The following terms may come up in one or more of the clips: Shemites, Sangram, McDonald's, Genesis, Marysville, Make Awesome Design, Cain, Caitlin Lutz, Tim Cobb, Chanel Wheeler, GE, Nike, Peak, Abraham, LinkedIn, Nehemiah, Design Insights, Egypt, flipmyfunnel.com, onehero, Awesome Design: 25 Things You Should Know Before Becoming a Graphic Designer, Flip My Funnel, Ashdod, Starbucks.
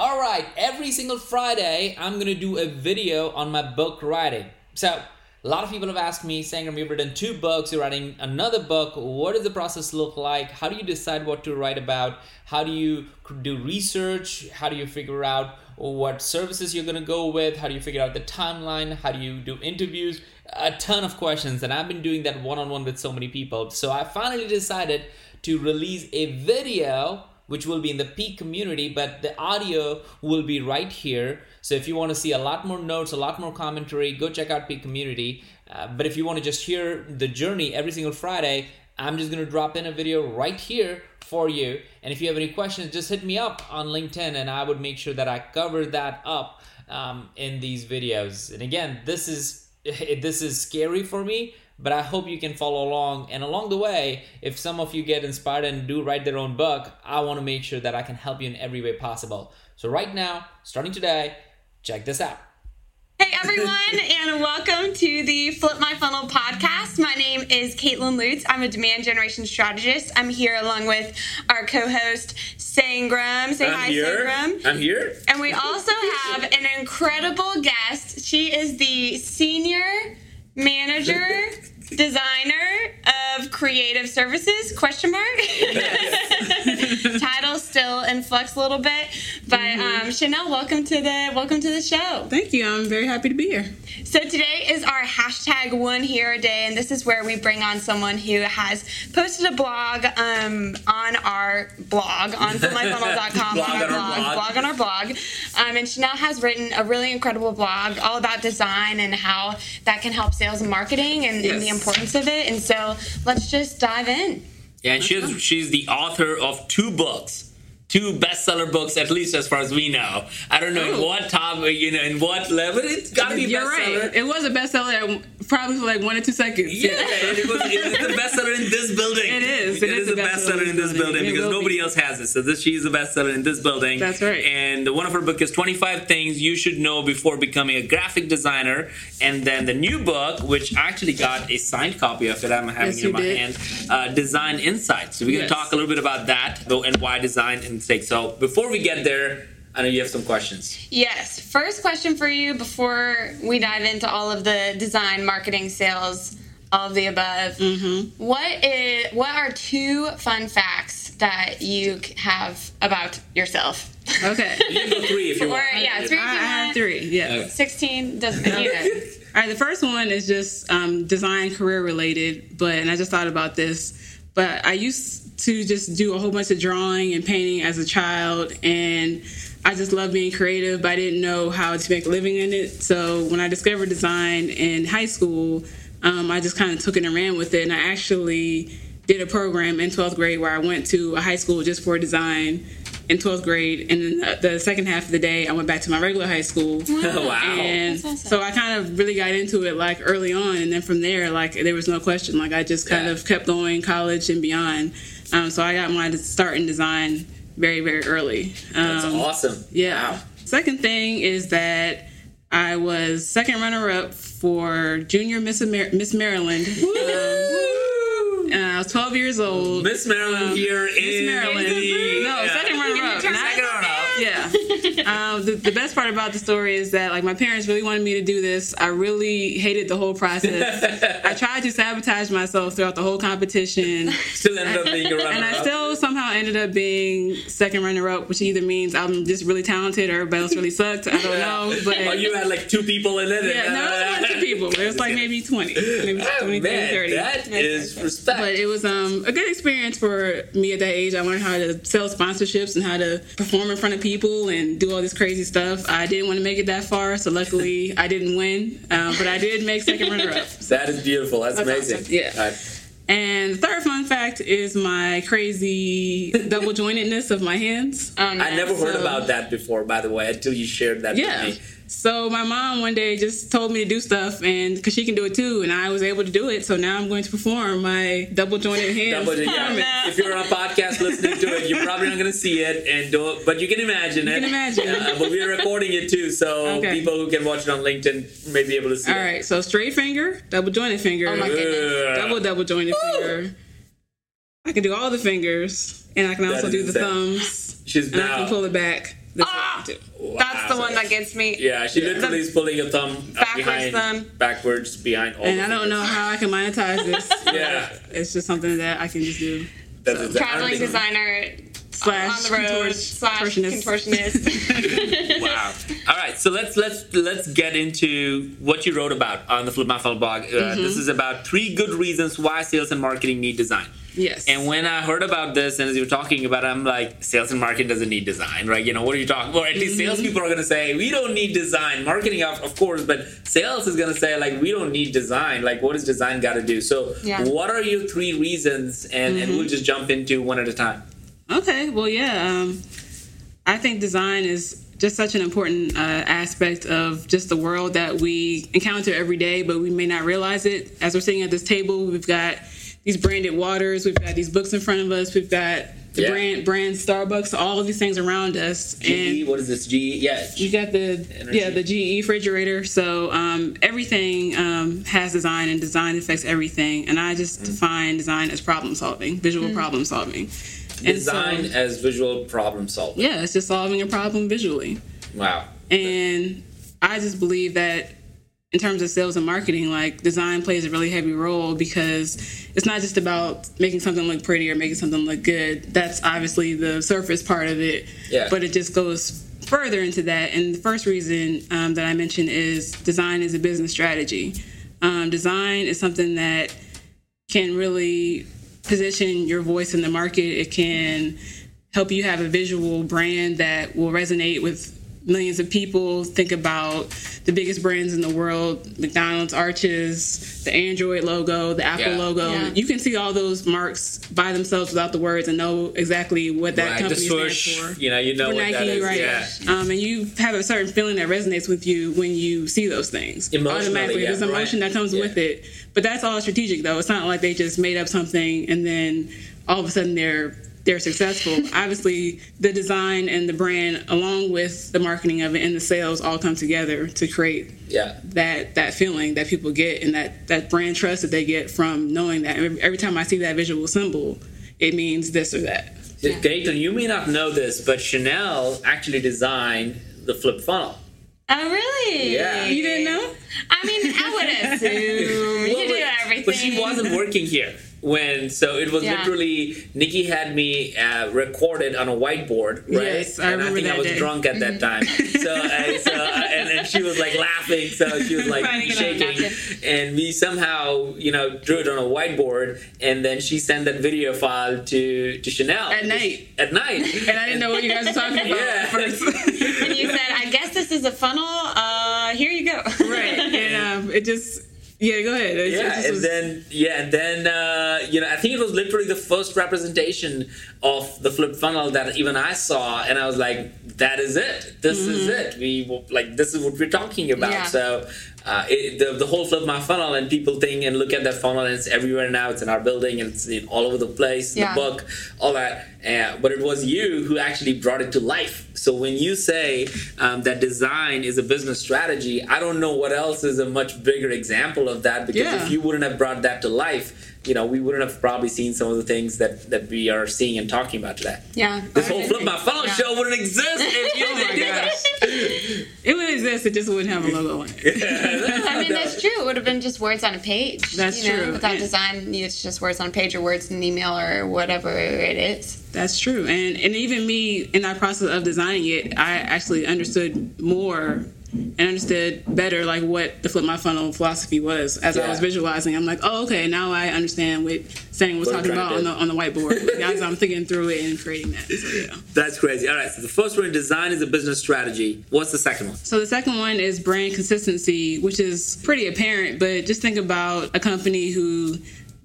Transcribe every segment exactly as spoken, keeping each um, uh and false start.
All right, every single Friday, I'm going to do a video on my book writing. So a lot of people have asked me, Sangram, you've written two books, you're writing another book. What does the process look like? How do you decide what to write about? How do you do research? How do you figure out what services you're going to go with? How do you figure out the timeline? How do you do interviews? A ton of questions, and I've been doing that one-on-one with so many people. So I finally decided to release a video which will be in the Peak community, but the audio will be right here. So if you want to see a lot more notes, a lot more commentary, go check out Peak community. Uh, but if you want to just hear the journey every single Friday, I'm just going to drop in a video right here for you. And if you have any questions, just hit me up on LinkedIn and I would make sure that I cover that up um, in these videos. And again, this is this is scary for me, but I hope you can follow along. And along the way, if some of you get inspired and do write their own book, I want to make sure that I can help you in every way possible. So right now, starting today, check this out. Hey everyone, and welcome to the Flip My Funnel podcast. My name is Caitlin Lutz. I'm a demand generation strategist. I'm here along with our co-host, Sangram. Say I'm hi, here. Sangram. I'm here. And we also have an incredible guest. She is the senior manager, designer of creative services, question mark. Title still in flux a little bit, but mm-hmm. um, Chanel, welcome to the welcome to the show. Thank you. I'm very happy to be here. So today is our hashtag one hero day, and this is where we bring on someone who has posted a blog um, on our blog on flip my funnel dot com. blog, on our on blog, our blog. blog on our blog. Um, and Chanel has written a really incredible blog all about design and how that can help sales and marketing and, yes. and the importance of it. And so let's just dive in. Yeah, and she's, she's the author of two books, two bestseller books, at least as far as we know. I don't know oh. what time, you know, in what level. It's got to be bestseller. You're right. It was a bestseller at probably for like one or two seconds. Yeah, yeah. it was, it's a bestseller in this building. It is. It, it is, is a bestseller, bestseller in this building, building because nobody be. else has it. So this, she's a bestseller in this building. That's right. And one of her books is twenty-five Things You Should Know Before Becoming a Graphic Designer. And then the new book, which I actually got a signed copy of it. I'm having yes, it in my did. hand. Uh, Design Insights. So we're yes. going to talk a little bit about that though, and why design and So before we get there, I know you have some questions. Yes. First question for you before we dive into all of the design, marketing, sales, all of the above. Mm-hmm. What is? What are two fun facts that you have about yourself? Okay. You can go three if you want. Or, yeah, three I, if you I want. have three, yeah. Okay. sixteen doesn't matter. All right, the first one is just um, design career related, but, and I just thought about this, but I used to just do a whole bunch of drawing and painting as a child, and I just love being creative, but I didn't know how to make a living in it. So when I discovered design in high school, um, I just kind of took it and ran with it, and I actually did a program in twelfth grade where I went to a high school just for design in twelfth grade, and then the second half of the day I went back to my regular high school. Wow. wow. And awesome. So I kind of really got into it like early on, and then from there, like, there was no question. Like, I just kind yeah. of kept going college and beyond. Um, so I got my start in design very, very early. Um, That's awesome. Yeah. Wow. Second thing is that I was second runner-up for Junior Miss, Amer- Miss Maryland. um, and I was twelve years old. Miss Maryland um, here Miss in Maryland. The, no, yeah. second runner-up. Second runner-up. Yeah. Um, the, the best part about the story is that, like, my parents really wanted me to do this. I really hated the whole process. I tried to sabotage myself throughout the whole competition. Still ended up being a runner-up. And I still somehow ended up being second runner-up, which either means I'm just really talented or everybody else really sucked. I don't know. But well, you had, like, two people in it. Yeah, and, uh, no, it wasn't two people. It was, like, maybe twenty. Maybe oh, twenty, man, thirty. That that's is right. respect. But it was um, a good experience for me at that age. I learned how to sell sponsorships and how to perform in front of people. people and do all this crazy stuff. I didn't want to make it that far, so luckily I didn't win, um, but I did make second runner-up. That is beautiful. That's, That's amazing. Awesome. Yeah. Right. And the third fun fact is my crazy double-jointedness of my hands. Um, I never so, heard about that before, by the way, until you shared that yeah. with me. So my mom one day just told me to do stuff, and because she can do it too, and I was able to do it. So now I'm going to perform my double jointed hands. Double, yeah, I mean, if you're on a podcast listening to it, you're probably not going to see it, and do it, but you can imagine you it. You can imagine. Uh, but we're recording it too, so okay. people who can watch it on LinkedIn may be able to see All it. All right, so straight finger, double jointed finger, oh my goodness. double double jointed Ooh. finger. I can do all the fingers, and I can also do the insane. thumbs. She's and now. I can pull it back. Ah, wow. That's the one that gets me. Yeah, she literally is pulling your thumb backwards, behind, thumb. backwards, behind. All and I don't know how I can monetize this. Yeah, it's just something that I can just do. That's so. exactly. Traveling designer slash on the road contort- slash contortionist. contortionist. Wow. All right, so let's let's let's get into what you wrote about on the Flip My Funnel blog. Uh, mm-hmm. This is about three good reasons why sales and marketing need design. Yes. And when I heard about this, and as you were talking about it, I'm like, sales and marketing doesn't need design, right? You know, what are you talking about? Or at least mm-hmm. salespeople are going to say, we don't need design. Marketing, of course, but sales is going to say, like, we don't need design. Like, what does design got to do? So yeah. what are your three reasons? And, mm-hmm. and we'll just jump into one at a time. Okay. Well, yeah. Um, I think design is just such an important uh, aspect of just the world that we encounter every day, but we may not realize it. As we're sitting at this table, we've got these branded waters, we've got these books in front of us, we've got the yeah. brand brand Starbucks, all of these things around us. G E, and what is this? G E? Yeah. You got the energy. yeah the G E refrigerator. So um, everything um, has design, and design affects everything. And I just mm. define design as problem solving, visual mm. problem solving. Design so, as visual problem solving. Yeah, it's just solving a problem visually. Wow. And I just believe that in terms of sales and marketing, like, design plays a really heavy role, because it's not just about making something look pretty or making something look good. That's obviously the surface part of it, yeah. but it just goes further into that. And the first reason um, that I mentioned is design is a business strategy. Um, design is something that can really position your voice in the market. It can help you have a visual brand that will resonate with millions of people. Think about the biggest brands in the world, McDonald's, Arches, the Android logo, the Apple yeah. logo. Yeah. You can see all those marks by themselves without the words and know exactly what that right. company stands for. You know, you know for what Nike, that is. Right? Yeah. Um, and you have a certain feeling that resonates with you when you see those things. Automatically, yeah, there's emotion right. that comes yeah. with it. But that's all strategic, though. It's not like they just made up something and then all of a sudden they're they're successful. Obviously, the design and the brand, along with the marketing of it and the sales, all come together to create yeah. that that feeling that people get, and that, that brand trust that they get from knowing that. And every time I see that visual symbol, it means this or that. Yeah. Caitlin, you may not know this, but Chanel actually designed the Flip Funnel. Oh, really? Yeah. You didn't know? I mean, I would assume. well, you do everything. But she wasn't working here. When so it was yeah. literally Nikki had me uh, recorded on a whiteboard, right? Yes, I and remember I think that I was day. drunk at mm-hmm. that time. So, uh, so uh, and, and she was like laughing, so she was like shaking, and we somehow you know drew it on a whiteboard, and then she sent that video file to, to Chanel at night. At night, and I didn't know what you guys were talking about. Yeah. At first. And you said, "I guess this is a funnel." Uh, here you go. Right, and um, it just. Yeah, go ahead. It's, yeah, it's, it's, and then yeah, and then uh, you know, I think it was literally the first representation of the Flip Funnel that even I saw, and I was like, "That is it. This mm-hmm. is it. We like this is what we're talking about." Yeah. So uh, it, the the whole Flip My Funnel, and people think and look at that funnel, and it's everywhere now. It's in our building, and it's in all over the place. Yeah. The book, all that. Uh, but it was you who actually brought it to life. So when you say um, that design is a business strategy, I don't know what else is a much bigger example of that, because yeah. if you wouldn't have brought that to life, you know, we wouldn't have probably seen some of the things that, that we are seeing and talking about today. Yeah. This whole Flip My Funnel yeah. show wouldn't exist if you didn't do that. It would exist, it just wouldn't have a logo on it. Yeah, I mean, that's true. It would have been just words on a page. That's you know, true. Without yeah. design, it's just words on a page or words in an email or whatever it is. That's true. And and even me, in that process of designing it, I actually understood more and understood better like what the Flip My Funnel philosophy was as yeah. I was visualizing. I'm like, oh, okay, now I understand what Sam was what talking about on the, on the whiteboard. Like, as I'm thinking through it and creating that. So, yeah. That's crazy. All right, so the first one, design is a business strategy. What's the second one? So the second one is brand consistency, which is pretty apparent, but just think about a company who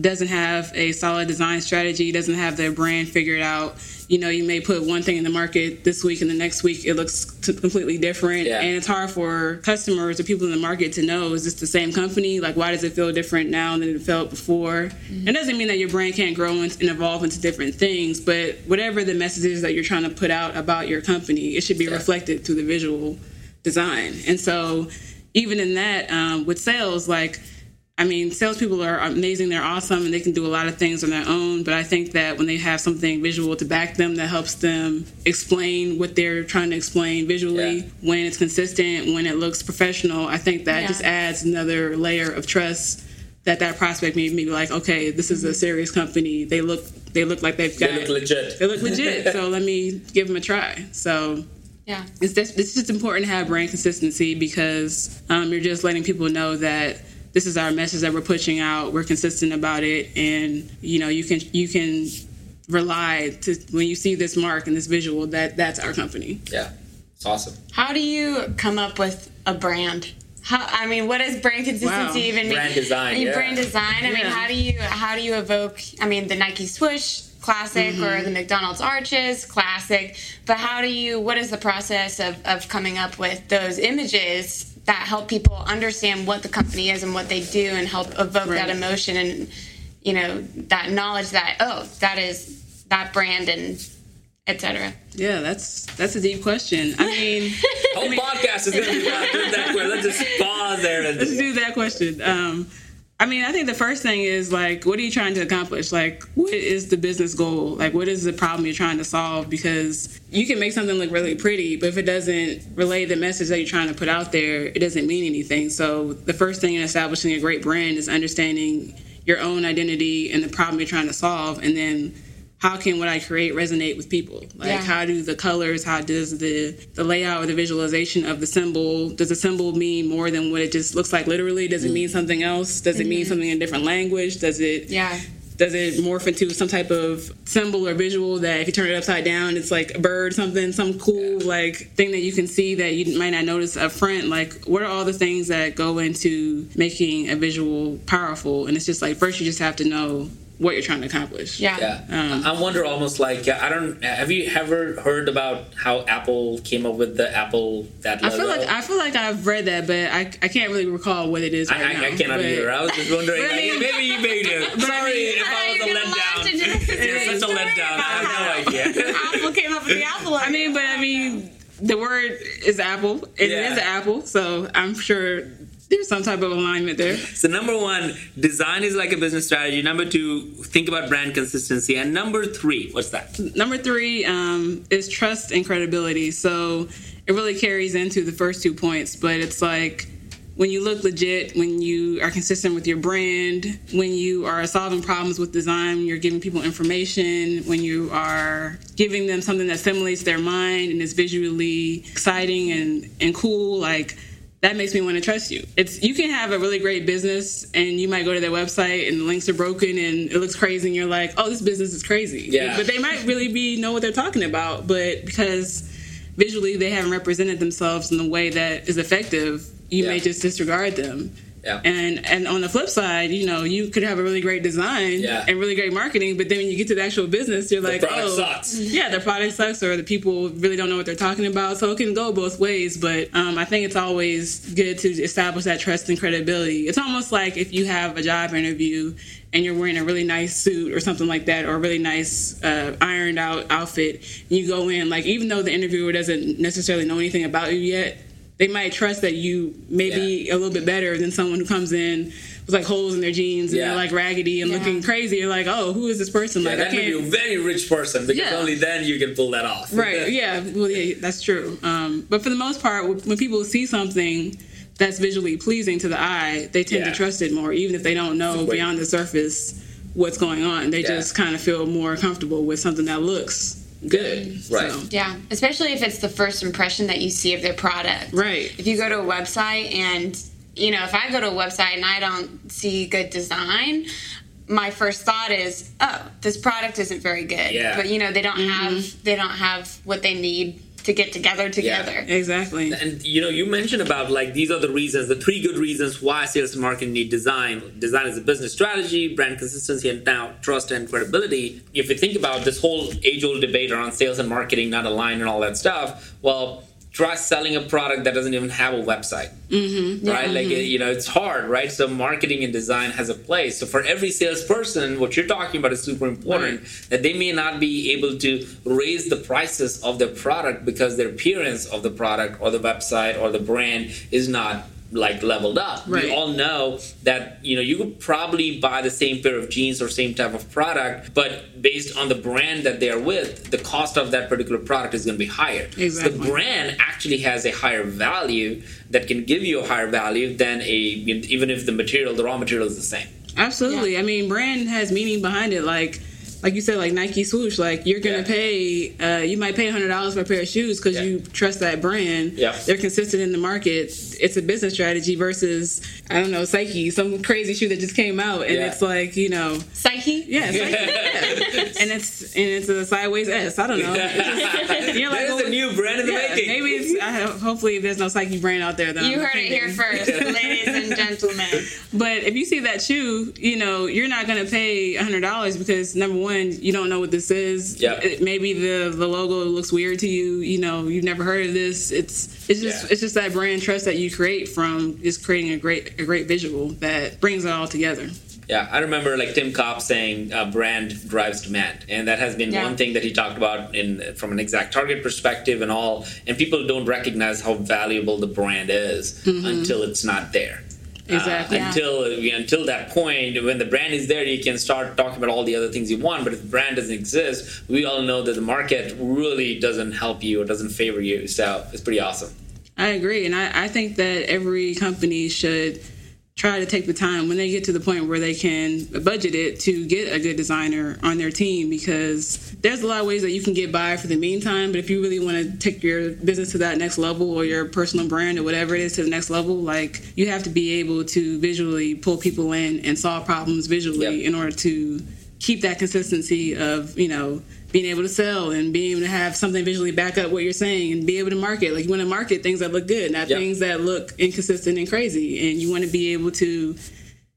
doesn't have a solid design strategy, doesn't have their brand figured out. You know, you may put one thing in the market this week and the next week it looks t- completely different. Yeah. And it's hard for customers or people in the market to know, is this the same company? Like, why does it feel different now than it felt before? Mm-hmm. It doesn't mean that your brand can't grow and evolve into different things, but whatever the message is that you're trying to put out about your company, it should be yeah. reflected through the visual design. And so even in that, um, with sales, like, I mean, salespeople are amazing. They're awesome, and they can do a lot of things on their own. But I think that when they have something visual to back them, that helps them explain what they're trying to explain visually. Yeah. When it's consistent, when it looks professional, I think that yeah. just adds another layer of trust that that prospect may be like, okay, this is a serious company. They look, they look like they've got. They look legit. They look legit. So let me give them a try. So. Yeah, it's just, it's just important to have brand consistency, because um, you're just letting people know that this is our message that we're pushing out. We're consistent about it, and you know you can you can rely to when you see this mark and this visual that that's our company. Yeah, it's awesome. How do you come up with a brand? How, I mean, what does brand consistency wow. even mean? Brand design. I mean, yeah. Brand design. I yeah. mean, how do you how do you evoke? I mean, the Nike swoosh. Classic, mm-hmm. or the McDonald's arches, classic. But how do you, what is the process of, of coming up with those images that help people understand what the company is and what they do and help evoke right. that emotion and, you know, that knowledge that, oh, that is that brand and et cetera? Yeah, that's that's a deep question. I mean, whole I mean, podcast is going to be about doing that question. Let's just pause there. And let's do that question. Um, I mean, I think the first thing is, like, what are you trying to accomplish? Like, what is the business goal? Like, what is the problem you're trying to solve? Because you can make something look really pretty, but if it doesn't relay the message that you're trying to put out there, it doesn't mean anything. So the first thing in establishing a great brand is understanding your own identity and the problem you're trying to solve, and then how can what I create resonate with people? Like, yeah. how do the colors, how does the, the layout or the visualization of the symbol, does the symbol mean more than what it just looks like literally? Does it mean something else? Does it mean something in a different language? Does it yeah. does it morph into some type of symbol or visual that if you turn it upside down, it's like a bird, something, some cool, like, thing that you can see that you might not notice up front? Like, what are all the things that go into making a visual powerful? And it's just like, first you just have to know what you're trying to accomplish. Yeah. yeah. Um, I wonder almost like, I don't, have you ever heard about how Apple came up with the Apple, that logo? I feel like, I feel like I've read that, but I, I can't really recall what it is right I, now. I, I cannot but, either. I was just wondering, I mean, maybe you made it. Sorry I mean, if I, I was a letdown. It's such a letdown. I have no idea. Apple came up with the Apple logo. I mean, but I mean, the word is Apple. It yeah. is an apple, so I'm sure there's some type of alignment there. So number one, design is like a business strategy. Number two, think about brand consistency. And number three, what's that? Number three um, is trust and credibility. So it really carries into the first two points, but it's like when you look legit, when you are consistent with your brand, when you are solving problems with design, you're giving people information, when you are giving them something that stimulates their mind and is visually exciting and, and cool, like, that makes me want to trust you. It's you can have a really great business, and you might go to their website, and the links are broken, and it looks crazy, and you're like, "Oh, this business is crazy." Yeah. But they might really be know what they're talking about, but because visually they haven't represented themselves in the way that is effective, you yeah. may just disregard them. Yeah. And and on the flip side, you know, you could have a really great design yeah. and really great marketing, but then when you get to the actual business, you're the like, "Oh, sucks." yeah, the product sucks, or the people really don't know what they're talking about. So it can go both ways. But um, I think it's always good to establish that trust and credibility. It's almost like if you have a job interview and you're wearing a really nice suit or something like that, or a really nice uh, ironed out outfit, and you go in, like, even though the interviewer doesn't necessarily know anything about you yet, they might trust that you may be yeah. a little bit better than someone who comes in with, like, holes in their jeans and yeah. they're, like, raggedy and yeah. looking crazy. You're like, "Oh, who is this person?" Yeah, like, that I can't... may be a very rich person, because yeah. only then you can pull that off. Right, yeah. Well, yeah, that's true. Um, but for the most part, when people see something that's visually pleasing to the eye, they tend yeah. to trust it more, even if they don't know Wait. beyond the surface what's going on. They yeah. just kind of feel more comfortable with something that looks good. Right. So. Yeah. Especially if it's the first impression that you see of their product. Right. If you go to a website and, you know, if I go to a website and I don't see good design, my first thought is, "Oh, this product isn't very good." Yeah. But, you know, they don't mm-hmm. have, they don't have what they need to get together together. Yeah, exactly. And, you know, you mentioned about, like, these are the reasons, the three good reasons why sales and marketing need design. Design is a business strategy, brand consistency, and now trust and credibility. If you think about this whole age-old debate around sales and marketing not aligned and all that stuff, well, try selling a product that doesn't even have a website, mm-hmm. yeah, right? Mm-hmm. Like, you know, it's hard, right? So marketing and design has a place. So for every salesperson, what you're talking about is super important, right, that they may not be able to raise the prices of their product because their appearance of the product or the website or the brand is not, like, leveled up. Right. We all know that, you know, you could probably buy the same pair of jeans or same type of product, but based on the brand that they are with, the cost of that particular product is going to be higher. Exactly. So the brand actually has a higher value that can give you a higher value than a, even if the material, the raw material is the same. Absolutely. Yeah. I mean, brand has meaning behind it. Like, Like you said, like Nike swoosh, like you're going to yeah. pay, uh, you might pay one hundred dollars for a pair of shoes because yeah. you trust that brand. Yeah. They're consistent in the market. It's a business strategy versus, I don't know, Psyche, some crazy shoe that just came out. And yeah. it's like, you know. Psyche? Yeah, Psyche. yeah. And it's and it's a sideways S. I don't know. You're like, there's well, a new brand in the yeah, making. Maybe it's, I have, hopefully there's no Psyche brand out there. That you I'm heard thinking. It here first, ladies and gentlemen. But if you see that shoe, you know, you're not going to pay one hundred dollars because, number one, you don't know what this is. Yeah. It, maybe the, the logo looks weird to you. You know, you've never heard of this. It's it's just yeah. it's just that brand trust that you create from is creating a great a great visual that brings it all together. Yeah, I remember like Tim Cobb saying uh, brand drives demand. And that has been yeah. one thing that he talked about in from an exact target perspective and all. And people don't recognize how valuable the brand is mm-hmm. until it's not there. Exactly. Uh, yeah. Until you know, until that point, when the brand is there, you can start talking about all the other things you want. But if the brand doesn't exist, we all know that the market really doesn't help you or doesn't favor you. So it's pretty awesome. I agree. And I, I think that every company should try to take the time when they get to the point where they can budget it to get a good designer on their team, because there's a lot of ways that you can get by for the meantime. But if you really want to take your business to that next level or your personal brand or whatever it is to the next level, like you have to be able to visually pull people in and solve problems visually yep. in order to keep that consistency of, you know, being able to sell and being able to have something visually back up what you're saying and be able to market. Like, you want to market things that look good, not yep. things that look inconsistent and crazy. And you want to be able to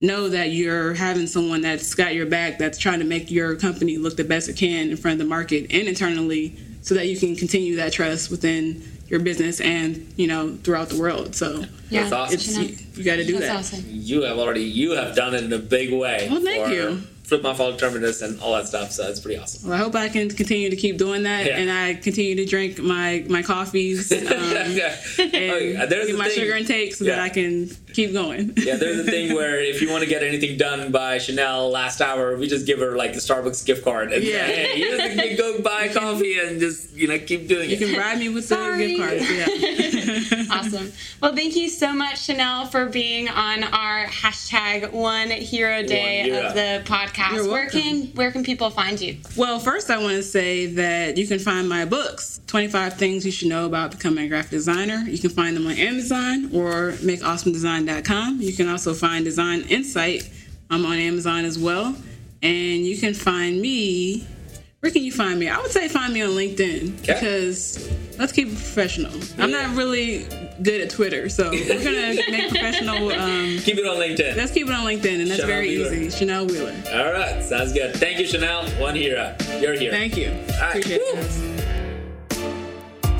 know that you're having someone that's got your back, that's trying to make your company look the best it can in front of the market and internally, so that you can continue that trust within your business and, you know, throughout the world. So yeah, that's awesome. It's, you you got to do that's that. Awesome. You have already, you have done it in a big way. Well, thank or, you. Flip My Funnel Terminus and all that stuff, so it's pretty awesome. Well, I hope I can continue to keep doing that, yeah. and I continue to drink my, my coffees um, yeah. and oh, yeah. get my thing. Sugar intake so yeah. that I can keep going. Yeah, there's a thing where if you want to get anything done by Chanel last hour, we just give her, like, the Starbucks gift card. And yeah. say, hey, you just can go buy coffee and just, you know, keep doing you it. You can bribe me with the gift cards. Yeah. Awesome. Well, thank you so much, Chanel, for being on our hashtag One Hero Day one of the podcast. Where can where can people find you? Well, first I want to say that you can find my books, twenty-five Things You Should Know About Becoming a Graphic Designer. You can find them on Amazon or make awesome design dot com. You can also find Design Insight um, on Amazon as well. And you can find me, where can you find me? I would say find me on LinkedIn, okay. because let's keep it professional. I'm yeah. not really good at Twitter, so we're going to make professional. Um, keep it on LinkedIn. Let's keep it on LinkedIn, and that's Chanel very Wheeler. Easy. Chanel Wheeler. All right. Sounds good. Thank you, Chanel. One hero. You're here. Thank you. All Appreciate it.